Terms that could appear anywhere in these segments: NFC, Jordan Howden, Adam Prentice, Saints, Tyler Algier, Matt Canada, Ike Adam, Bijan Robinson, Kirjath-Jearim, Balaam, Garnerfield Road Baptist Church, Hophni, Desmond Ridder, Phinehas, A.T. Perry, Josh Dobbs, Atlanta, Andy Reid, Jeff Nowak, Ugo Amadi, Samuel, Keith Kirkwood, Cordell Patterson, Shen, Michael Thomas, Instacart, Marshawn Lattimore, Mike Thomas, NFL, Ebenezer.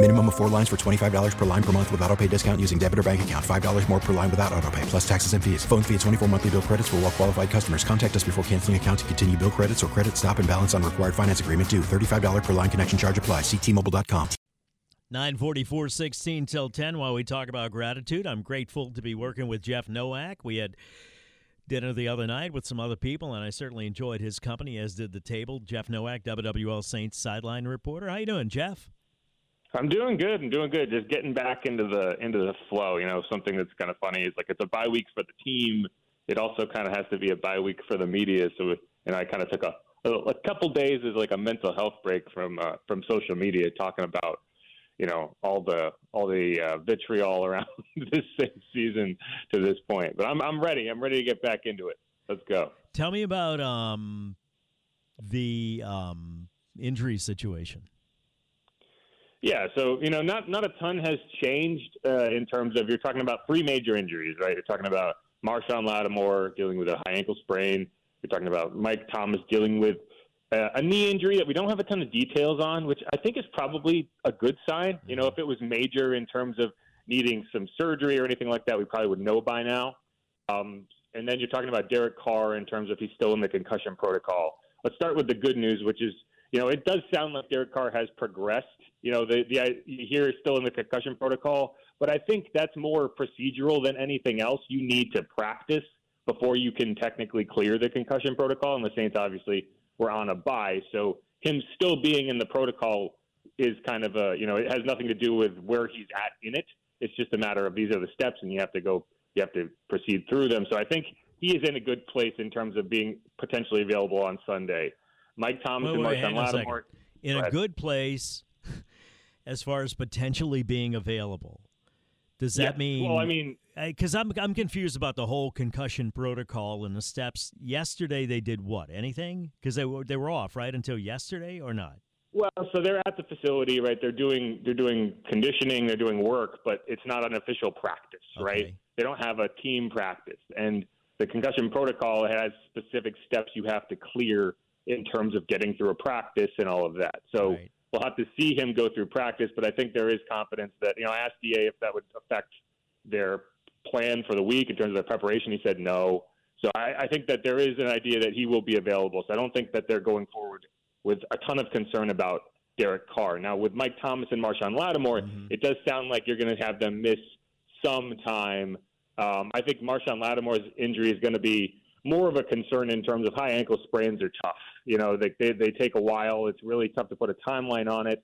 Minimum of 4 lines for $25 per line per month with auto pay discount using debit or bank account. $5 more per line without auto pay, plus taxes and fees. Phone fee at 24 monthly bill credits for all well qualified customers. Contact us before canceling account to continue bill credits or credit stop and balance on required finance agreement due. $35 per line connection charge applies. See T-Mobile.com. 9:44, 16 till 10 while we talk about gratitude. I'm grateful to be working with Jeff Nowak. We had dinner the other night with some other people, and I certainly enjoyed his company, as did the table. Jeff Nowak, WWL Saints sideline reporter. How you doing, Jeff? I'm doing good. Just getting back into the flow. You know, something that's kind of funny is, like, it's a bye week for the team. It also kind of has to be a bye week for the media. So, and I kind of took a couple days as like a mental health break from social media, talking about, you know, all the vitriol around this season to this point. But I'm ready. I'm ready to get back into it. Let's go. Tell me about the injury situation. Yeah, so, you know, not a ton has changed in terms of, you're talking about three major injuries, right? You're talking about Marshawn Lattimore dealing with a high ankle sprain. You're talking about Mike Thomas dealing with a knee injury that we don't have a ton of details on, which I think is probably a good sign. You know, if it was major in terms of needing some surgery or anything like that, we probably would know by now. And then you're talking about Derek Carr in terms of he's still in the concussion protocol. Let's start with the good news, which is, you know, it does sound like Derek Carr has progressed. You know, you hear still in the concussion protocol, but I think that's more procedural than anything else. You need to practice before you can technically clear the concussion protocol, and the Saints obviously were on a bye. So him still being in the protocol is kind of a, you know, it has nothing to do with where he's at in it. It's just a matter of, these are the steps, and you have to proceed through them. So I think he is in a good place in terms of being potentially available on Sunday. Mike Thomas and Marshawn Lattimore. In a good place as far as potentially being available. Does that mean... Well, I mean... Because I'm confused about the whole concussion protocol and the steps. Yesterday they did what? Anything? Because they were off, right, until yesterday, or not? Well, so they're at the facility, right? They're doing conditioning, they're doing work, but it's not an official practice, right? They don't have a team practice. And the concussion protocol has specific steps you have to clear in terms of getting through a practice and all of that. So we'll have to see him go through practice, but I think there is confidence that, you know, I asked DA if that would affect their plan for the week in terms of their preparation. He said no. So I think that there is an idea that he will be available. So I don't think that they're going forward with a ton of concern about Derek Carr. Now, with Mike Thomas and Marshawn Lattimore, it does sound like you're going to have them miss some time. I think Marshawn Lattimore's injury is going to be more of a concern in terms of high ankle sprains are tough. You know, they take a while. It's really tough to put a timeline on it.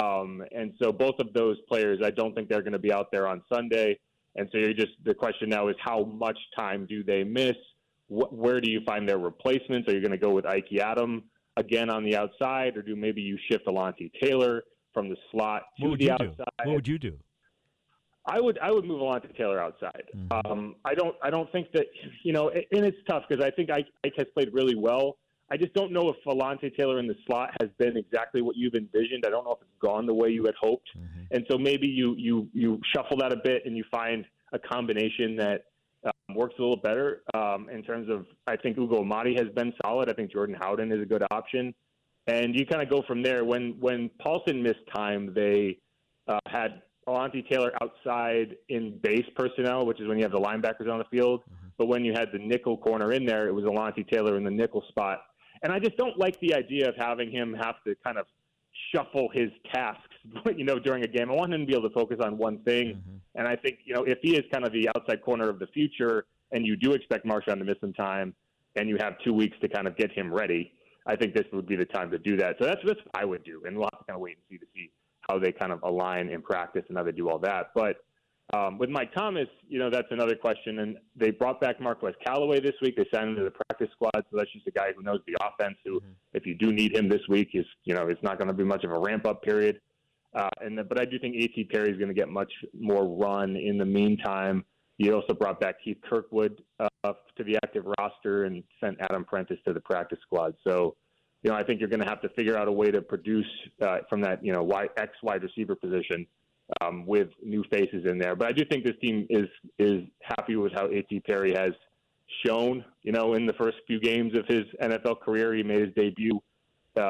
And so both of those players, I don't think they're going to be out there on Sunday. And so the question now is, how much time do they miss? Where do you find their replacements? Are you going to go with Ike Adam again on the outside, or do maybe you shift Alontae Taylor from the slot to the outside? What would you do? I would move Alontae Taylor outside. I don't think that, you know, and it's tough because I think Ike has played really well. I just don't know if Alontae Taylor in the slot has been exactly what you've envisioned. I don't know if it's gone the way you had hoped. And so maybe you shuffle that a bit and you find a combination that works a little better in terms of, I think Ugo Amadi has been solid. I think Jordan Howden is a good option. And you kind of go from there. When Paulson missed time, they had Alontae Taylor outside in base personnel, which is when you have the linebackers on the field. But when you had the nickel corner in there, it was Alontae Taylor in the nickel spot. And I just don't like the idea of having him have to kind of shuffle his tasks, you know, during a game. I want him to be able to focus on one thing. And I think, you know, if he is kind of the outside corner of the future, and you do expect Marshawn to miss some time, and you have 2 weeks to kind of get him ready, I think this would be the time to do that. So that's what I would do, and we'll have to kind of wait and see how they kind of align in practice and how they do all that. But with Mike Thomas, you know, that's another question. And they brought back Marquez Callaway this week. They signed him to the practice squad, so that's just a guy who knows the offense, who if you do need him this week, is, you know, it's not going to be much of a ramp-up period. But I do think A.T. Perry is going to get much more run in the meantime. You also brought back Keith Kirkwood to the active roster and sent Adam Prentice to the practice squad. So, you know, I think you're going to have to figure out a way to produce from that, you know, wide receiver position with new faces in there. But I do think this team is happy with how A.T. Perry has shown. You know, in the first few games of his NFL career, he made his debut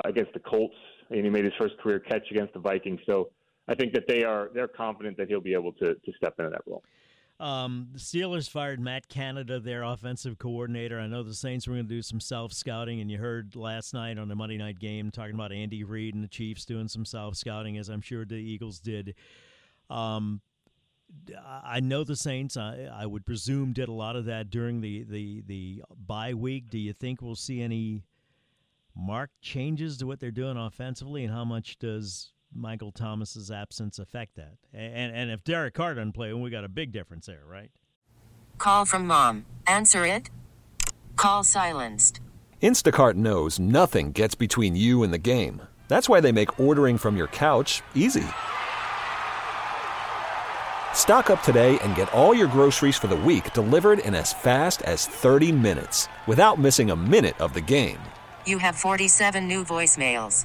against the Colts, and he made his first career catch against the Vikings. So I think that they're confident that he'll be able to step into that role. The Steelers fired Matt Canada, their offensive coordinator. I know the Saints were going to do some self-scouting, and you heard last night on the Monday night game talking about Andy Reid and the Chiefs doing some self-scouting, as I'm sure the Eagles did. I know the Saints, I would presume, did a lot of that during the bye week. Do you think we'll see any marked changes to what they're doing offensively, and how much does Michael Thomas's absence affect that? And if Derek Carr doesn't play, we got a big difference there, right? Call from mom. Answer it. Call silenced. Instacart knows nothing gets between you and the game. That's why they make ordering from your couch easy. Stock up today and get all your groceries for the week delivered in as fast as 30 minutes without missing a minute of the game. You have 47 new voicemails.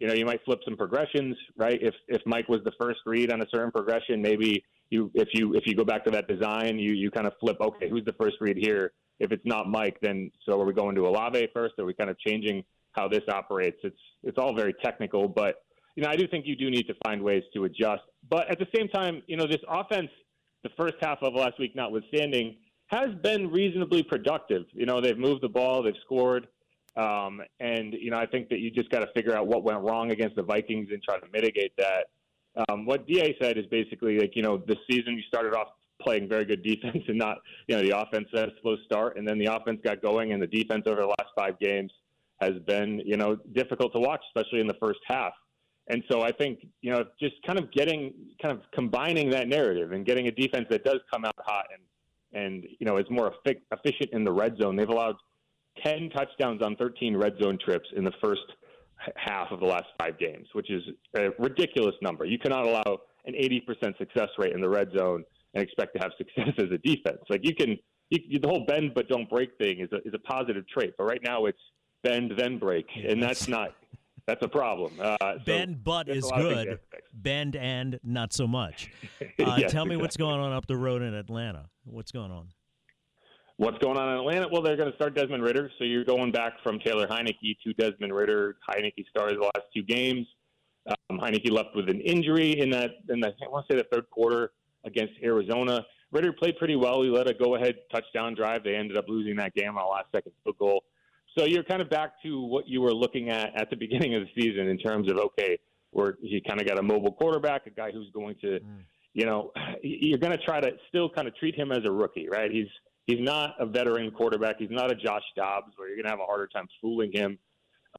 You know, you might flip some progressions, right? If Mike was the first read on a certain progression, maybe if you go back to that design, you kind of flip, okay, who's the first read here? If it's not Mike, then so are we going to Olave first? Are we kind of changing how this operates? It's all very technical, but, you know, I do think you do need to find ways to adjust. But at the same time, you know, this offense, the first half of last week notwithstanding, has been reasonably productive. You know, they've moved the ball, they've scored. And, you know, I think that you just got to figure out what went wrong against the Vikings and try to mitigate that. What DA said is basically, like, you know, this season you started off playing very good defense and not, you know, the offense had a slow start. And then the offense got going, and the defense over the last 5 games has been, you know, difficult to watch, especially in the first half. And so I think, you know, just kind of combining that narrative and getting a defense that does come out hot and you know, is more efficient in the red zone. They've allowed 10 touchdowns on 13 red zone trips in the first half of the last 5 games, which is a ridiculous number. You cannot allow an 80% success rate in the red zone and expect to have success as a defense. Like, the whole bend but don't break thing is a positive trait, but right now it's bend then break, and that's a problem. Bend but is good. Bend and not so much. Yes, tell me what's going on up the road in Atlanta. What's going on? What's going on in Atlanta? Well, they're going to start Desmond Ridder. So you're going back from Taylor Heinicke to Desmond Ridder. Heinicke started the last 2 games. Heinicke left with an injury in the third quarter against Arizona. Ridder played pretty well. We let a go-ahead touchdown drive. They ended up losing that game on a last-second field goal. So you're kind of back to what you were looking at the beginning of the season in terms of, okay, where you kind of got a mobile quarterback, a guy who's going to, you know, you're going to try to still kind of treat him as a rookie, right? He's not a veteran quarterback. He's not a Josh Dobbs where you're going to have a harder time fooling him.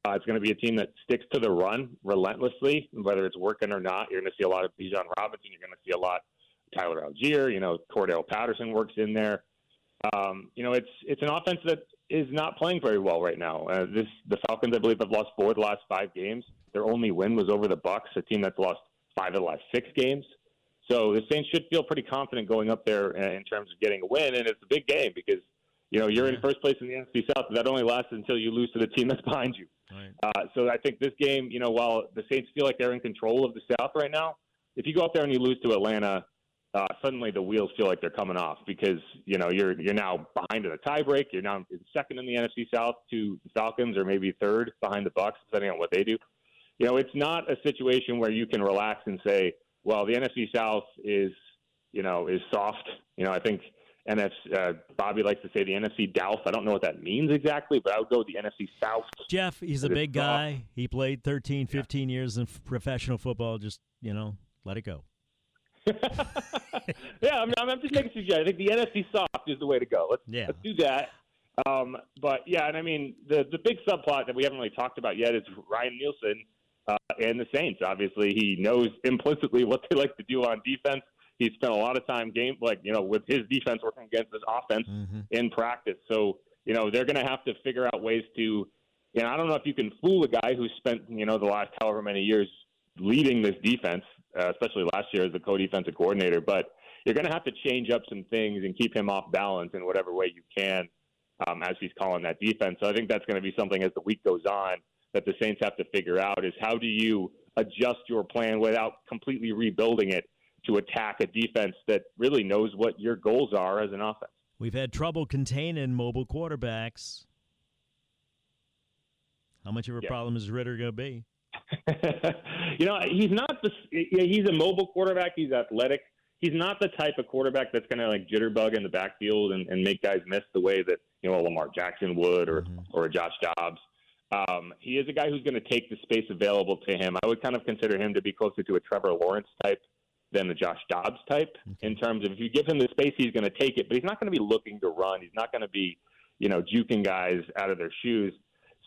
It's going to be a team that sticks to the run relentlessly, whether it's working or not. You're going to see a lot of Bijan Robinson. You're going to see a lot of Tyler Algier. You know, Cordell Patterson works in there. You know, it's an offense that is not playing very well right now. The Falcons, I believe, have lost 4 of the last 5 games. Their only win was over the Bucks, a team that's lost 5 of the last 6 games. So the Saints should feel pretty confident going up there in terms of getting a win, and it's a big game because, you know, you're in first place in the NFC South, but that only lasts until you lose to the team that's behind you. Right. So I think this game, you know, while the Saints feel like they're in control of the South right now, if you go up there and you lose to Atlanta, suddenly the wheels feel like they're coming off because, you know, you're now behind in a tiebreak. You're now second in the NFC South to the Falcons or maybe third behind the Bucks, depending on what they do. You know, it's not a situation where you can relax and say, well, the NFC South is soft. You know, I think Bobby likes to say the NFC South. I don't know what that means exactly, but I would go with the NFC South. Jeff, he's a big guy. He played 13, 15 years in professional football. Just, you know, let it go. Yeah, I'm just making a suggestion. I think the NFC Soft is the way to go. Let's do that. But, yeah, and I mean, the big subplot that we haven't really talked about yet is Ryan Nielsen. And the Saints, obviously, he knows implicitly what they like to do on defense. He spent a lot of time with his defense working against his offense in practice. So, you know, they're going to have to figure out ways to, you know, I don't know if you can fool a guy who spent, you know, the last however many years leading this defense, especially last year as the co-defensive coordinator, but you're going to have to change up some things and keep him off balance in whatever way you can as he's calling that defense. So I think that's going to be something as the week goes on that the Saints have to figure out is how do you adjust your plan without completely rebuilding it to attack a defense that really knows what your goals are as an offense. We've had trouble containing mobile quarterbacks. How much of a problem is Ridder going to be? You know, he's a mobile quarterback. He's athletic. He's not the type of quarterback that's going to like jitterbug in the backfield and make guys miss the way that, you know, Lamar Jackson would or Josh Dobbs. He is a guy who's going to take the space available to him. I would kind of consider him to be closer to a Trevor Lawrence type than a Josh Dobbs type in terms of if you give him the space, he's going to take it, but he's not going to be looking to run. He's not going to be, you know, juking guys out of their shoes.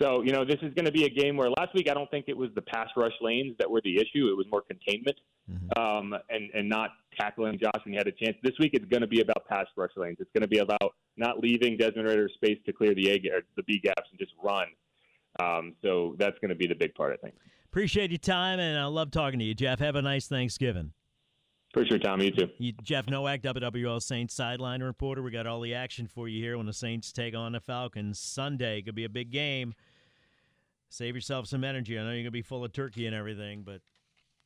So, you know, this is going to be a game where last week I don't think it was the pass rush lanes that were the issue. It was more containment and not tackling Josh when he had a chance. This week it's going to be about pass rush lanes. It's going to be about not leaving Desmond Ridder space to clear the A or the B gaps and just run. So that's going to be the big part, I think. Appreciate your time, and I love talking to you, Jeff. Have a nice Thanksgiving. Appreciate your time. You too. Jeff Nowak, WWL Saints sideline reporter. We got all the action for you here when the Saints take on the Falcons Sunday. Could be a big game. Save yourself some energy. I know you're going to be full of turkey and everything, but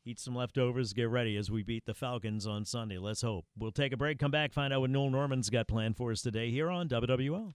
eat some leftovers. Get ready as we beat the Falcons on Sunday. Let's hope. We'll take a break, come back, find out what Noel Norman's got planned for us today here on WWL.